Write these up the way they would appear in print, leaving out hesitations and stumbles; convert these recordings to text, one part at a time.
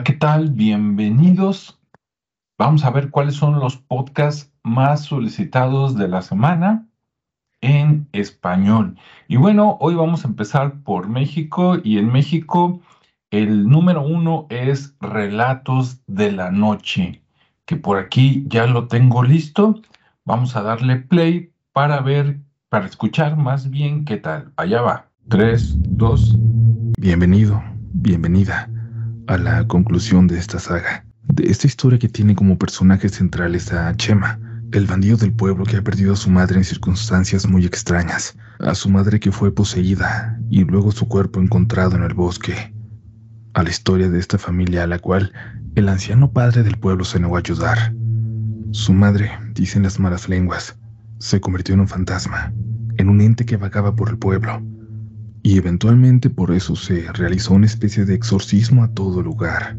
Hola, ¿qué tal? Bienvenidos. Vamos a ver cuáles son los podcasts más solicitados de la semana en español. Y bueno, hoy vamos a empezar por México, y en México el número 1 es Relatos de la Noche, que por aquí ya lo tengo listo. Vamos a darle play para escuchar más bien qué tal. Allá va. 3, 2. Bienvenido, bienvenida a la conclusión de esta saga, de esta historia que tiene como personajes centrales a Chema, el bandido del pueblo que ha perdido a su madre en circunstancias muy extrañas, a su madre que fue poseída y luego su cuerpo encontrado en el bosque, a la historia de esta familia a la cual el anciano padre del pueblo se negó a ayudar. Su madre, dicen las malas lenguas, se convirtió en un fantasma, en un ente que vagaba por el pueblo, y eventualmente por eso se realizó una especie de exorcismo a todo lugar.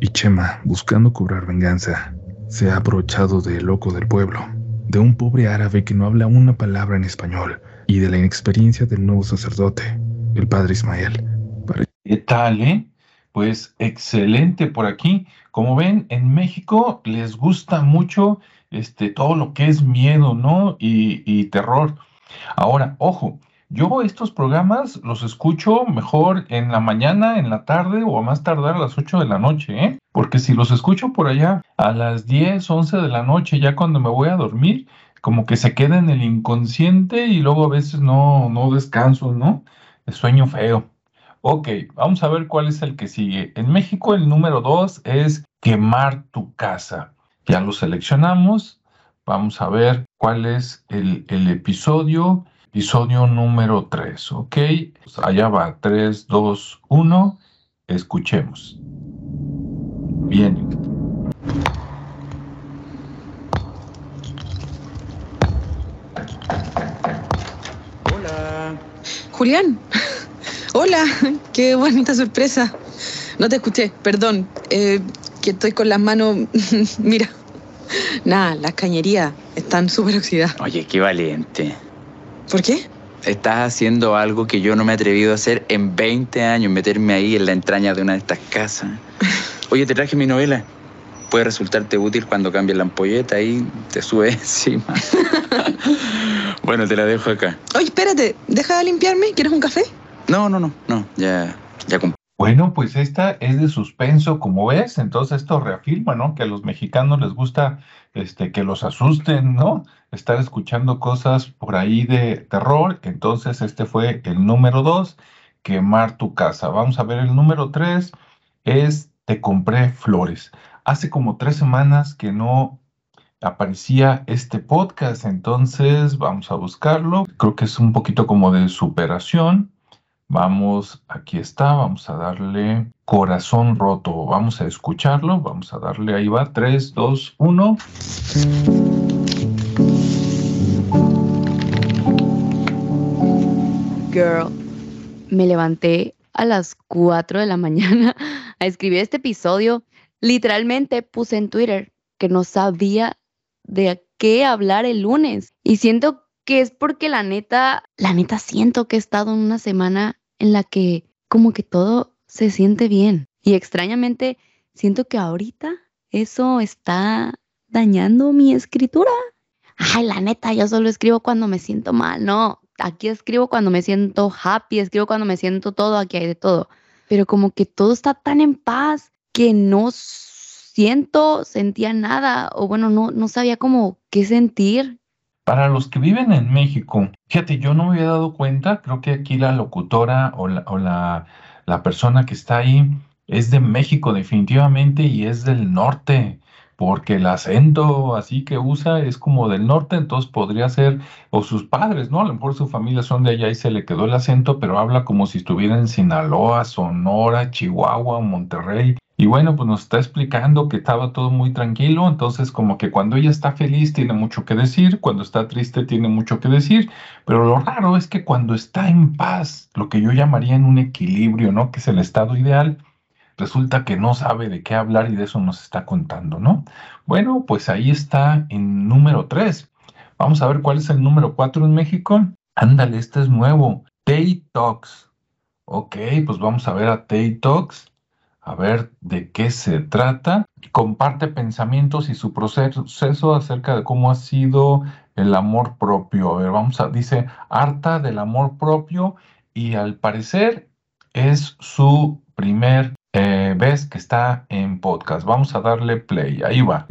Y Chema, buscando cobrar venganza, se ha aprovechado del loco del pueblo, de un pobre árabe que no habla una palabra en español, y de la inexperiencia del nuevo sacerdote, el padre Ismael. ¿Qué tal, Pues excelente por aquí. Como ven, en México les gusta mucho todo lo que es miedo, ¿no? Y terror. Ahora, ojo, yo estos programas los escucho mejor en la mañana, en la tarde o a más tardar a las 8 de la noche, Porque si los escucho por allá a las 10, 11 de la noche, ya cuando me voy a dormir, como que se queda en el inconsciente y luego a veces no descanso, ¿no? El sueño feo. Ok, vamos a ver cuál es el que sigue. En México el número 2 es Quemar tu Casa. Ya lo seleccionamos. Vamos a ver cuál es el episodio. Episodio número 3, ¿ok? Pues allá va, 3, 2, 1, escuchemos. Bien. Hola. Julián, hola, qué bonita sorpresa. No te escuché, perdón, que estoy con las manos, mira. Nada, las cañerías están súper oxidadas. Oye, qué valiente. ¿Por qué? Estás haciendo algo que yo no me he atrevido a hacer en 20 años, meterme ahí en la entraña de una de estas casas. Oye, te traje mi novela. Puede resultarte útil cuando cambies la ampolleta y te sube encima. Bueno, te la dejo acá. Oye, espérate, deja de limpiarme. ¿Quieres un café? No, ya compré. Bueno, pues esta es de suspenso, como ves. Entonces esto reafirma, ¿no?, que a los mexicanos les gusta que los asusten, ¿no? Estar escuchando cosas por ahí de terror. Entonces este fue el número 2, Quemar tu Casa. Vamos a ver el número 3, es Te Compré Flores. Hace como 3 semanas que no aparecía este podcast, entonces vamos a buscarlo. Creo que es un poquito como de superación. Aquí está, vamos a darle Corazón Roto, vamos a escucharlo, vamos a darle, ahí va, 3, 2, 1. Girl, me levanté a las 4 de la mañana a escribir este episodio. Literalmente puse en Twitter que no sabía de qué hablar el lunes, y siento que es porque la neta siento que he estado en una semana en la que como que todo se siente bien. Y extrañamente siento que ahorita eso está dañando mi escritura. Ay, la neta, yo solo escribo cuando me siento mal. No, aquí escribo cuando me siento happy, escribo cuando me siento todo, aquí hay de todo. Pero como que todo está tan en paz que no sentía nada. O bueno, no sabía como qué sentir. Para los que viven en México, fíjate, yo no me había dado cuenta, creo que aquí la locutora o la persona que está ahí es de México definitivamente y es del norte, porque el acento así que usa es como del norte, entonces podría ser, o sus padres, ¿no? A lo mejor su familia son de allá y se le quedó el acento, pero habla como si estuviera en Sinaloa, Sonora, Chihuahua, Monterrey. Y bueno, pues nos está explicando que estaba todo muy tranquilo, entonces como que cuando ella está feliz tiene mucho que decir, cuando está triste tiene mucho que decir, pero lo raro es que cuando está en paz, lo que yo llamaría en un equilibrio, ¿no?, que es el estado ideal, resulta que no sabe de qué hablar y de eso nos está contando, ¿no? Bueno, pues ahí está en número 3. Vamos a ver cuál es el número 4 en México. Ándale, este es nuevo, Day Talks. Ok, pues vamos a ver a Day Talks. a ver de qué se trata. Comparte pensamientos y su proceso acerca de cómo ha sido el amor propio. A ver, dice, harta del amor propio y al parecer es su primer vez que está en podcast. Vamos a darle play. Ahí va.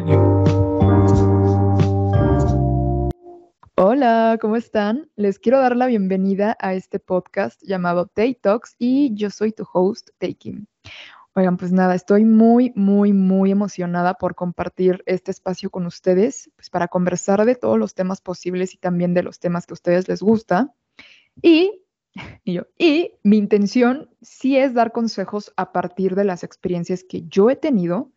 Hola, ¿cómo están? Les quiero dar la bienvenida a este podcast llamado Day Talks y yo soy tu host, Taking. Oigan, pues nada, estoy muy emocionada por compartir este espacio con ustedes, pues para conversar de todos los temas posibles y también de los temas que a ustedes les gusta. Y mi intención sí es dar consejos a partir de las experiencias que yo he tenido,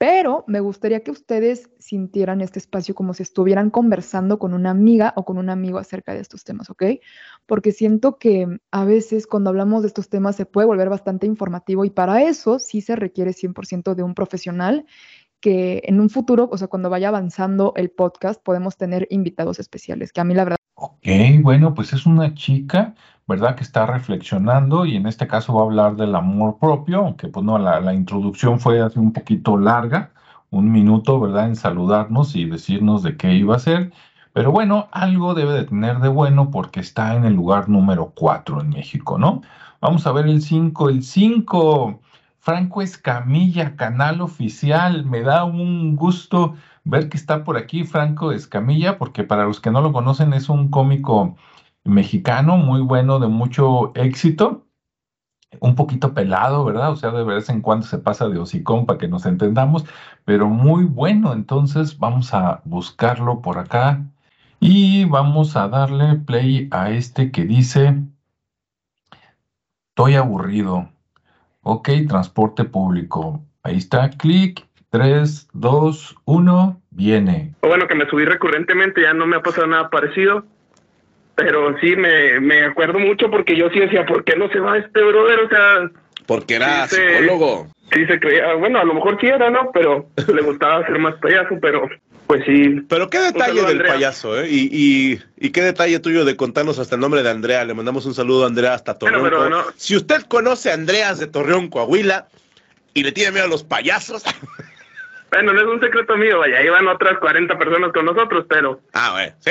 pero me gustaría que ustedes sintieran este espacio como si estuvieran conversando con una amiga o con un amigo acerca de estos temas, ¿ok? Porque siento que a veces cuando hablamos de estos temas se puede volver bastante informativo y para eso sí se requiere 100% de un profesional que en un futuro, o sea, cuando vaya avanzando el podcast, podemos tener invitados especiales, que a mí la verdad... Ok, bueno, pues es una chica, ¿verdad? Que está reflexionando y en este caso va a hablar del amor propio, aunque pues no, la introducción fue así un poquito larga, un minuto, ¿verdad? En saludarnos y decirnos de qué iba a ser, pero bueno, algo debe de tener de bueno porque está en el lugar número 4 en México, ¿no? Vamos a ver el 5, Franco Escamilla, canal oficial, me da un gusto ver que está por aquí Franco Escamilla, porque para los que no lo conocen es un cómico mexicano muy bueno, de mucho éxito, un poquito pelado, ¿verdad? O sea, de vez en cuando se pasa de hocicón para que nos entendamos, pero muy bueno. Entonces vamos a buscarlo por acá y vamos a darle play a este que dice, estoy aburrido. Ok, transporte público. Ahí está, clic. 3, 2, 1, viene. Bueno, que me subí recurrentemente, ya no me ha pasado nada parecido. Pero sí, me acuerdo mucho porque yo sí decía, ¿por qué no se va este brother? O sea... Porque era sí psicólogo. Sí se creía, bueno, a lo mejor sí era, ¿no? Pero le gustaba ser más payaso, pero pues sí. Pero qué detalle del Andrea. Payaso, ¿eh? Y qué detalle tuyo de contarnos hasta el nombre de Andrea. Le mandamos un saludo a Andrea hasta Torreón. Pero no. Si usted conoce a Andreas de Torreón, Coahuila, y le tiene miedo a los payasos... Bueno, no es un secreto mío, vaya, iban otras 40 personas con nosotros, pero... Ah, bueno, sí,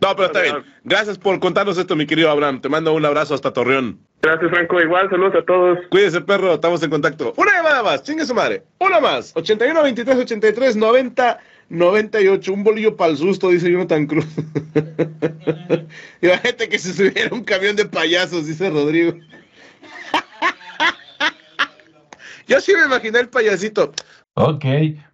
No, pero está bien. Gracias por contarnos esto, mi querido Abraham. Te mando un abrazo hasta Torreón. Gracias, Franco. Igual, saludos a todos. Cuídese, perro, estamos en contacto. Una llamada más, chingue su madre. Una más, 81, 23, 83, 90, 98. Un bolillo para el susto, dice Jonathan Cruz. Y la gente que se subiera un camión de payasos, dice Rodrigo. Yo sí me imaginé el payasito. Ok,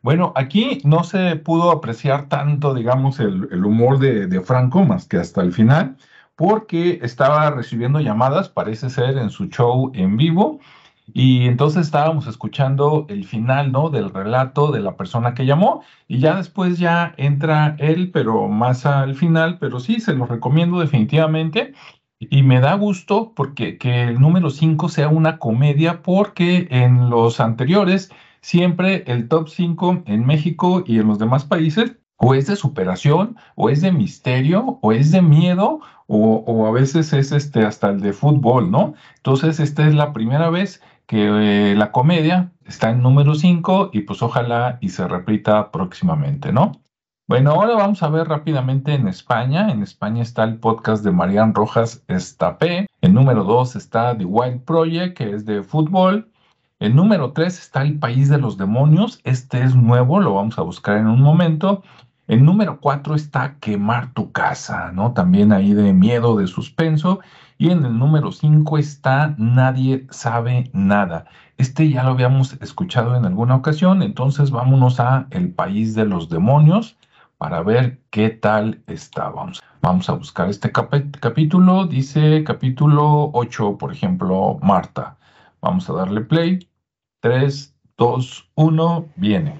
bueno, aquí no se pudo apreciar tanto, digamos, el humor de Franco, más que hasta el final, porque estaba recibiendo llamadas, parece ser, en su show en vivo, y entonces estábamos escuchando el final, ¿no?, del relato de la persona que llamó, y ya después ya entra él, pero más al final, pero sí, se los recomiendo definitivamente. Y me da gusto porque que el número 5 sea una comedia, porque en los anteriores... Siempre el top 5 en México y en los demás países o es de superación, o es de misterio, o es de miedo, o a veces es hasta el de fútbol, ¿no? Entonces esta es la primera vez que la comedia está en número 5 y pues ojalá y se repita próximamente, ¿no? Bueno, ahora vamos a ver rápidamente en España. En España está el podcast de Marián Rojas Estapé. En número 2 está The Wild Project, que es de fútbol. El número 3 está El País de los Demonios. Este es nuevo, lo vamos a buscar en un momento. El número 4 está Quemar tu Casa, ¿no? También ahí de miedo, de suspenso. Y en el número 5 está Nadie Sabe Nada. Este ya lo habíamos escuchado en alguna ocasión. Entonces vámonos a El País de los Demonios para ver qué tal está. Vamos a buscar este capítulo. Dice capítulo 8, por ejemplo, Marta. Vamos a darle play. 3, 2, 1, viene.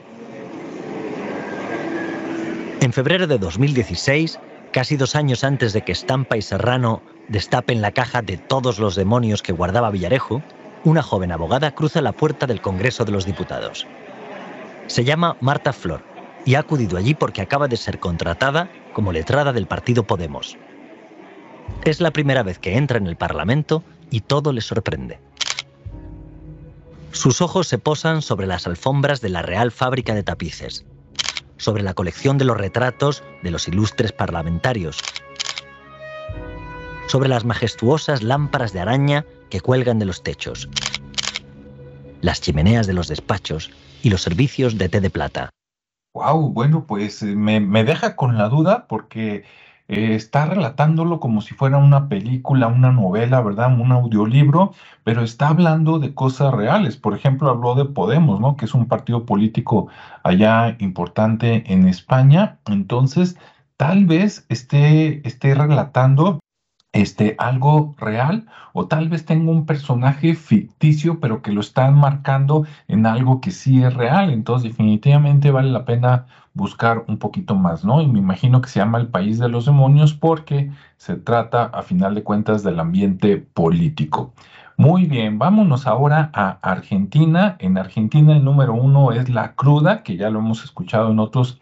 En febrero de 2016, casi 2 años antes de que Estampa y Serrano destapen la caja de todos los demonios que guardaba Villarejo, una joven abogada cruza la puerta del Congreso de los Diputados. Se llama Marta Flor y ha acudido allí porque acaba de ser contratada como letrada del partido Podemos. Es la primera vez que entra en el Parlamento y todo le sorprende. Sus ojos se posan sobre las alfombras de la Real Fábrica de Tapices, sobre la colección de los retratos de los ilustres parlamentarios, sobre las majestuosas lámparas de araña que cuelgan de los techos, las chimeneas de los despachos y los servicios de té de plata. Wow, bueno, pues me deja con la duda porque está relatándolo como si fuera una película, una novela, ¿verdad? Un audiolibro, pero está hablando de cosas reales. Por ejemplo, habló de Podemos, ¿no? Que es un partido político allá importante en España. Entonces, tal vez esté relatando algo real, o tal vez tenga un personaje ficticio pero que lo están marcando en algo que sí es real. Entonces definitivamente vale la pena buscar un poquito más, ¿no? Y me imagino que se llama El País de los Demonios porque se trata a final de cuentas del ambiente político. Muy bien, vámonos ahora a Argentina. En Argentina el número 1 es La Cruda, que ya lo hemos escuchado en otros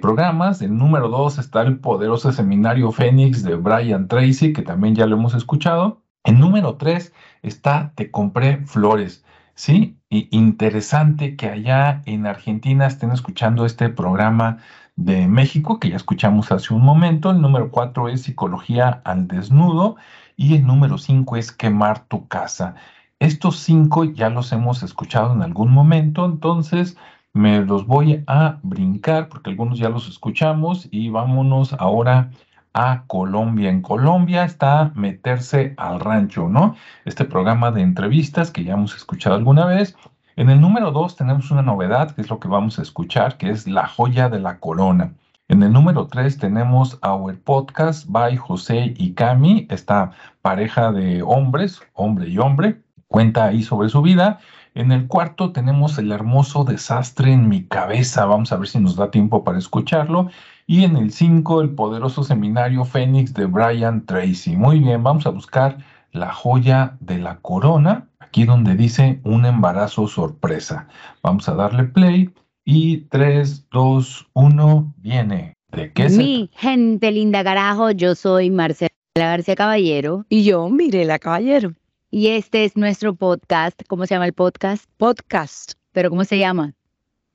programas. El número 2 está el poderoso Seminario Fénix de Brian Tracy, que también ya lo hemos escuchado. El número 3 está Te Compré Flores, ¿sí? Y interesante que allá en Argentina estén escuchando este programa de México, que ya escuchamos hace un momento. El número 4 es Psicología al Desnudo y el número 5 es Quemar tu Casa. Estos 5 ya los hemos escuchado en algún momento, entonces me los voy a brincar porque algunos ya los escuchamos, y vámonos ahora a Colombia. En Colombia está Meterse al Rancho, ¿no? Este programa de entrevistas que ya hemos escuchado alguna vez. En el número 2 tenemos una novedad, que es lo que vamos a escuchar, que es La Joya de la Corona. En el número 3 tenemos Our Podcast by José y Cami, esta pareja de hombres, hombre y hombre, cuenta ahí sobre su vida. En el 4 tenemos El Hermoso Desastre en Mi Cabeza. Vamos a ver si nos da tiempo para escucharlo. Y en el 5, El Poderoso Seminario Fénix de Brian Tracy. Muy bien, vamos a buscar La Joya de la Corona. Aquí donde dice Un Embarazo Sorpresa. Vamos a darle play. Y 3, 2, 1, viene. ¿De qué Mi gente linda, carajo. Yo soy Marcela García Caballero. Y yo, Mirela Caballero. Y este es nuestro podcast. ¿Cómo se llama el podcast? Podcast. ¿Pero cómo se llama?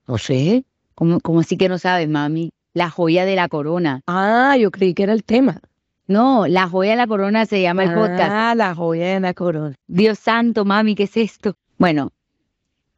No sé. ¿Cómo así que no sabes, mami? La Joya de la Corona. Ah, yo creí que era el tema. No, La Joya de la Corona se llama el podcast. Ah, La Joya de la Corona. Dios santo, mami, ¿qué es esto? Bueno,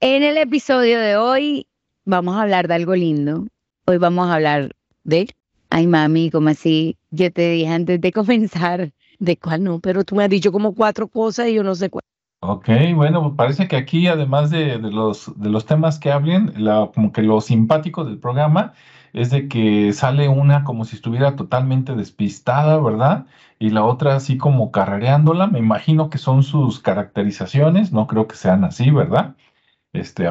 en el episodio de hoy vamos a hablar de algo lindo. Hoy vamos a hablar de... Ay, mami, ¿cómo así? Yo te dije antes de comenzar... ¿De cuál no? Pero tú me has dicho como 4 cosas y yo no sé cuál. Ok, bueno, parece que aquí, además de los temas que hablen, como que lo simpático del programa es de que sale una como si estuviera totalmente despistada, ¿verdad? Y la otra así como carrereándola. Me imagino que son sus caracterizaciones, no creo que sean así, ¿verdad?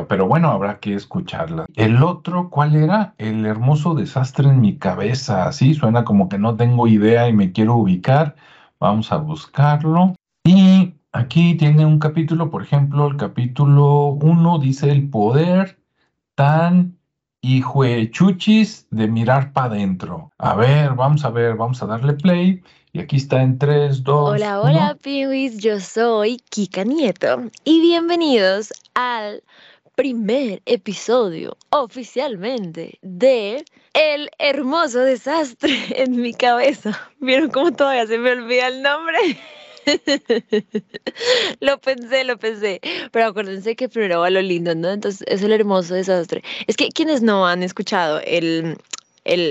Pero bueno, habrá que escucharla. El otro, ¿cuál era? El Hermoso Desastre en Mi Cabeza, así suena como que no tengo idea y me quiero ubicar. Vamos a buscarlo. Y aquí tiene un capítulo, por ejemplo, el capítulo 1 dice el poder tan hijuechuchis de mirar para adentro. A ver, vamos a darle play. Y aquí está en 3, 2, 1. Hola, Piwis, yo soy Kika Nieto. Y bienvenidos al primer episodio oficialmente de El Hermoso Desastre en Mi Cabeza. ¿Vieron cómo todavía se me olvida el nombre? Lo pensé, pero acuérdense que primero va lo lindo, ¿no? Entonces es El Hermoso Desastre. Es que quienes no han escuchado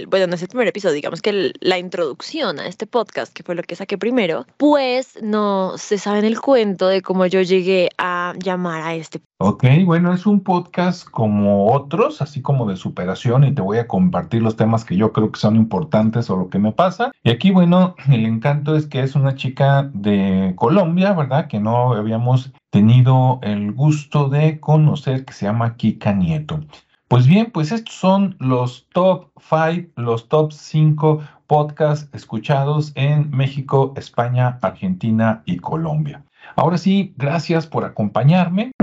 bueno, no es el primer episodio, digamos que la introducción a este podcast, que fue lo que saqué primero, pues no se saben el cuento de cómo yo llegué a llamar a este. Ok, bueno, es un podcast como otros, así como de superación, y te voy a compartir los temas que yo creo que son importantes o lo que me pasa. Y aquí, bueno, el encanto es que es una chica de Colombia, ¿verdad? Que no habíamos tenido el gusto de conocer, que se llama Kika Nieto. Pues bien, pues estos son los top 5, los top 5 podcasts escuchados en México, España, Argentina y Colombia. Ahora sí, gracias por acompañarme.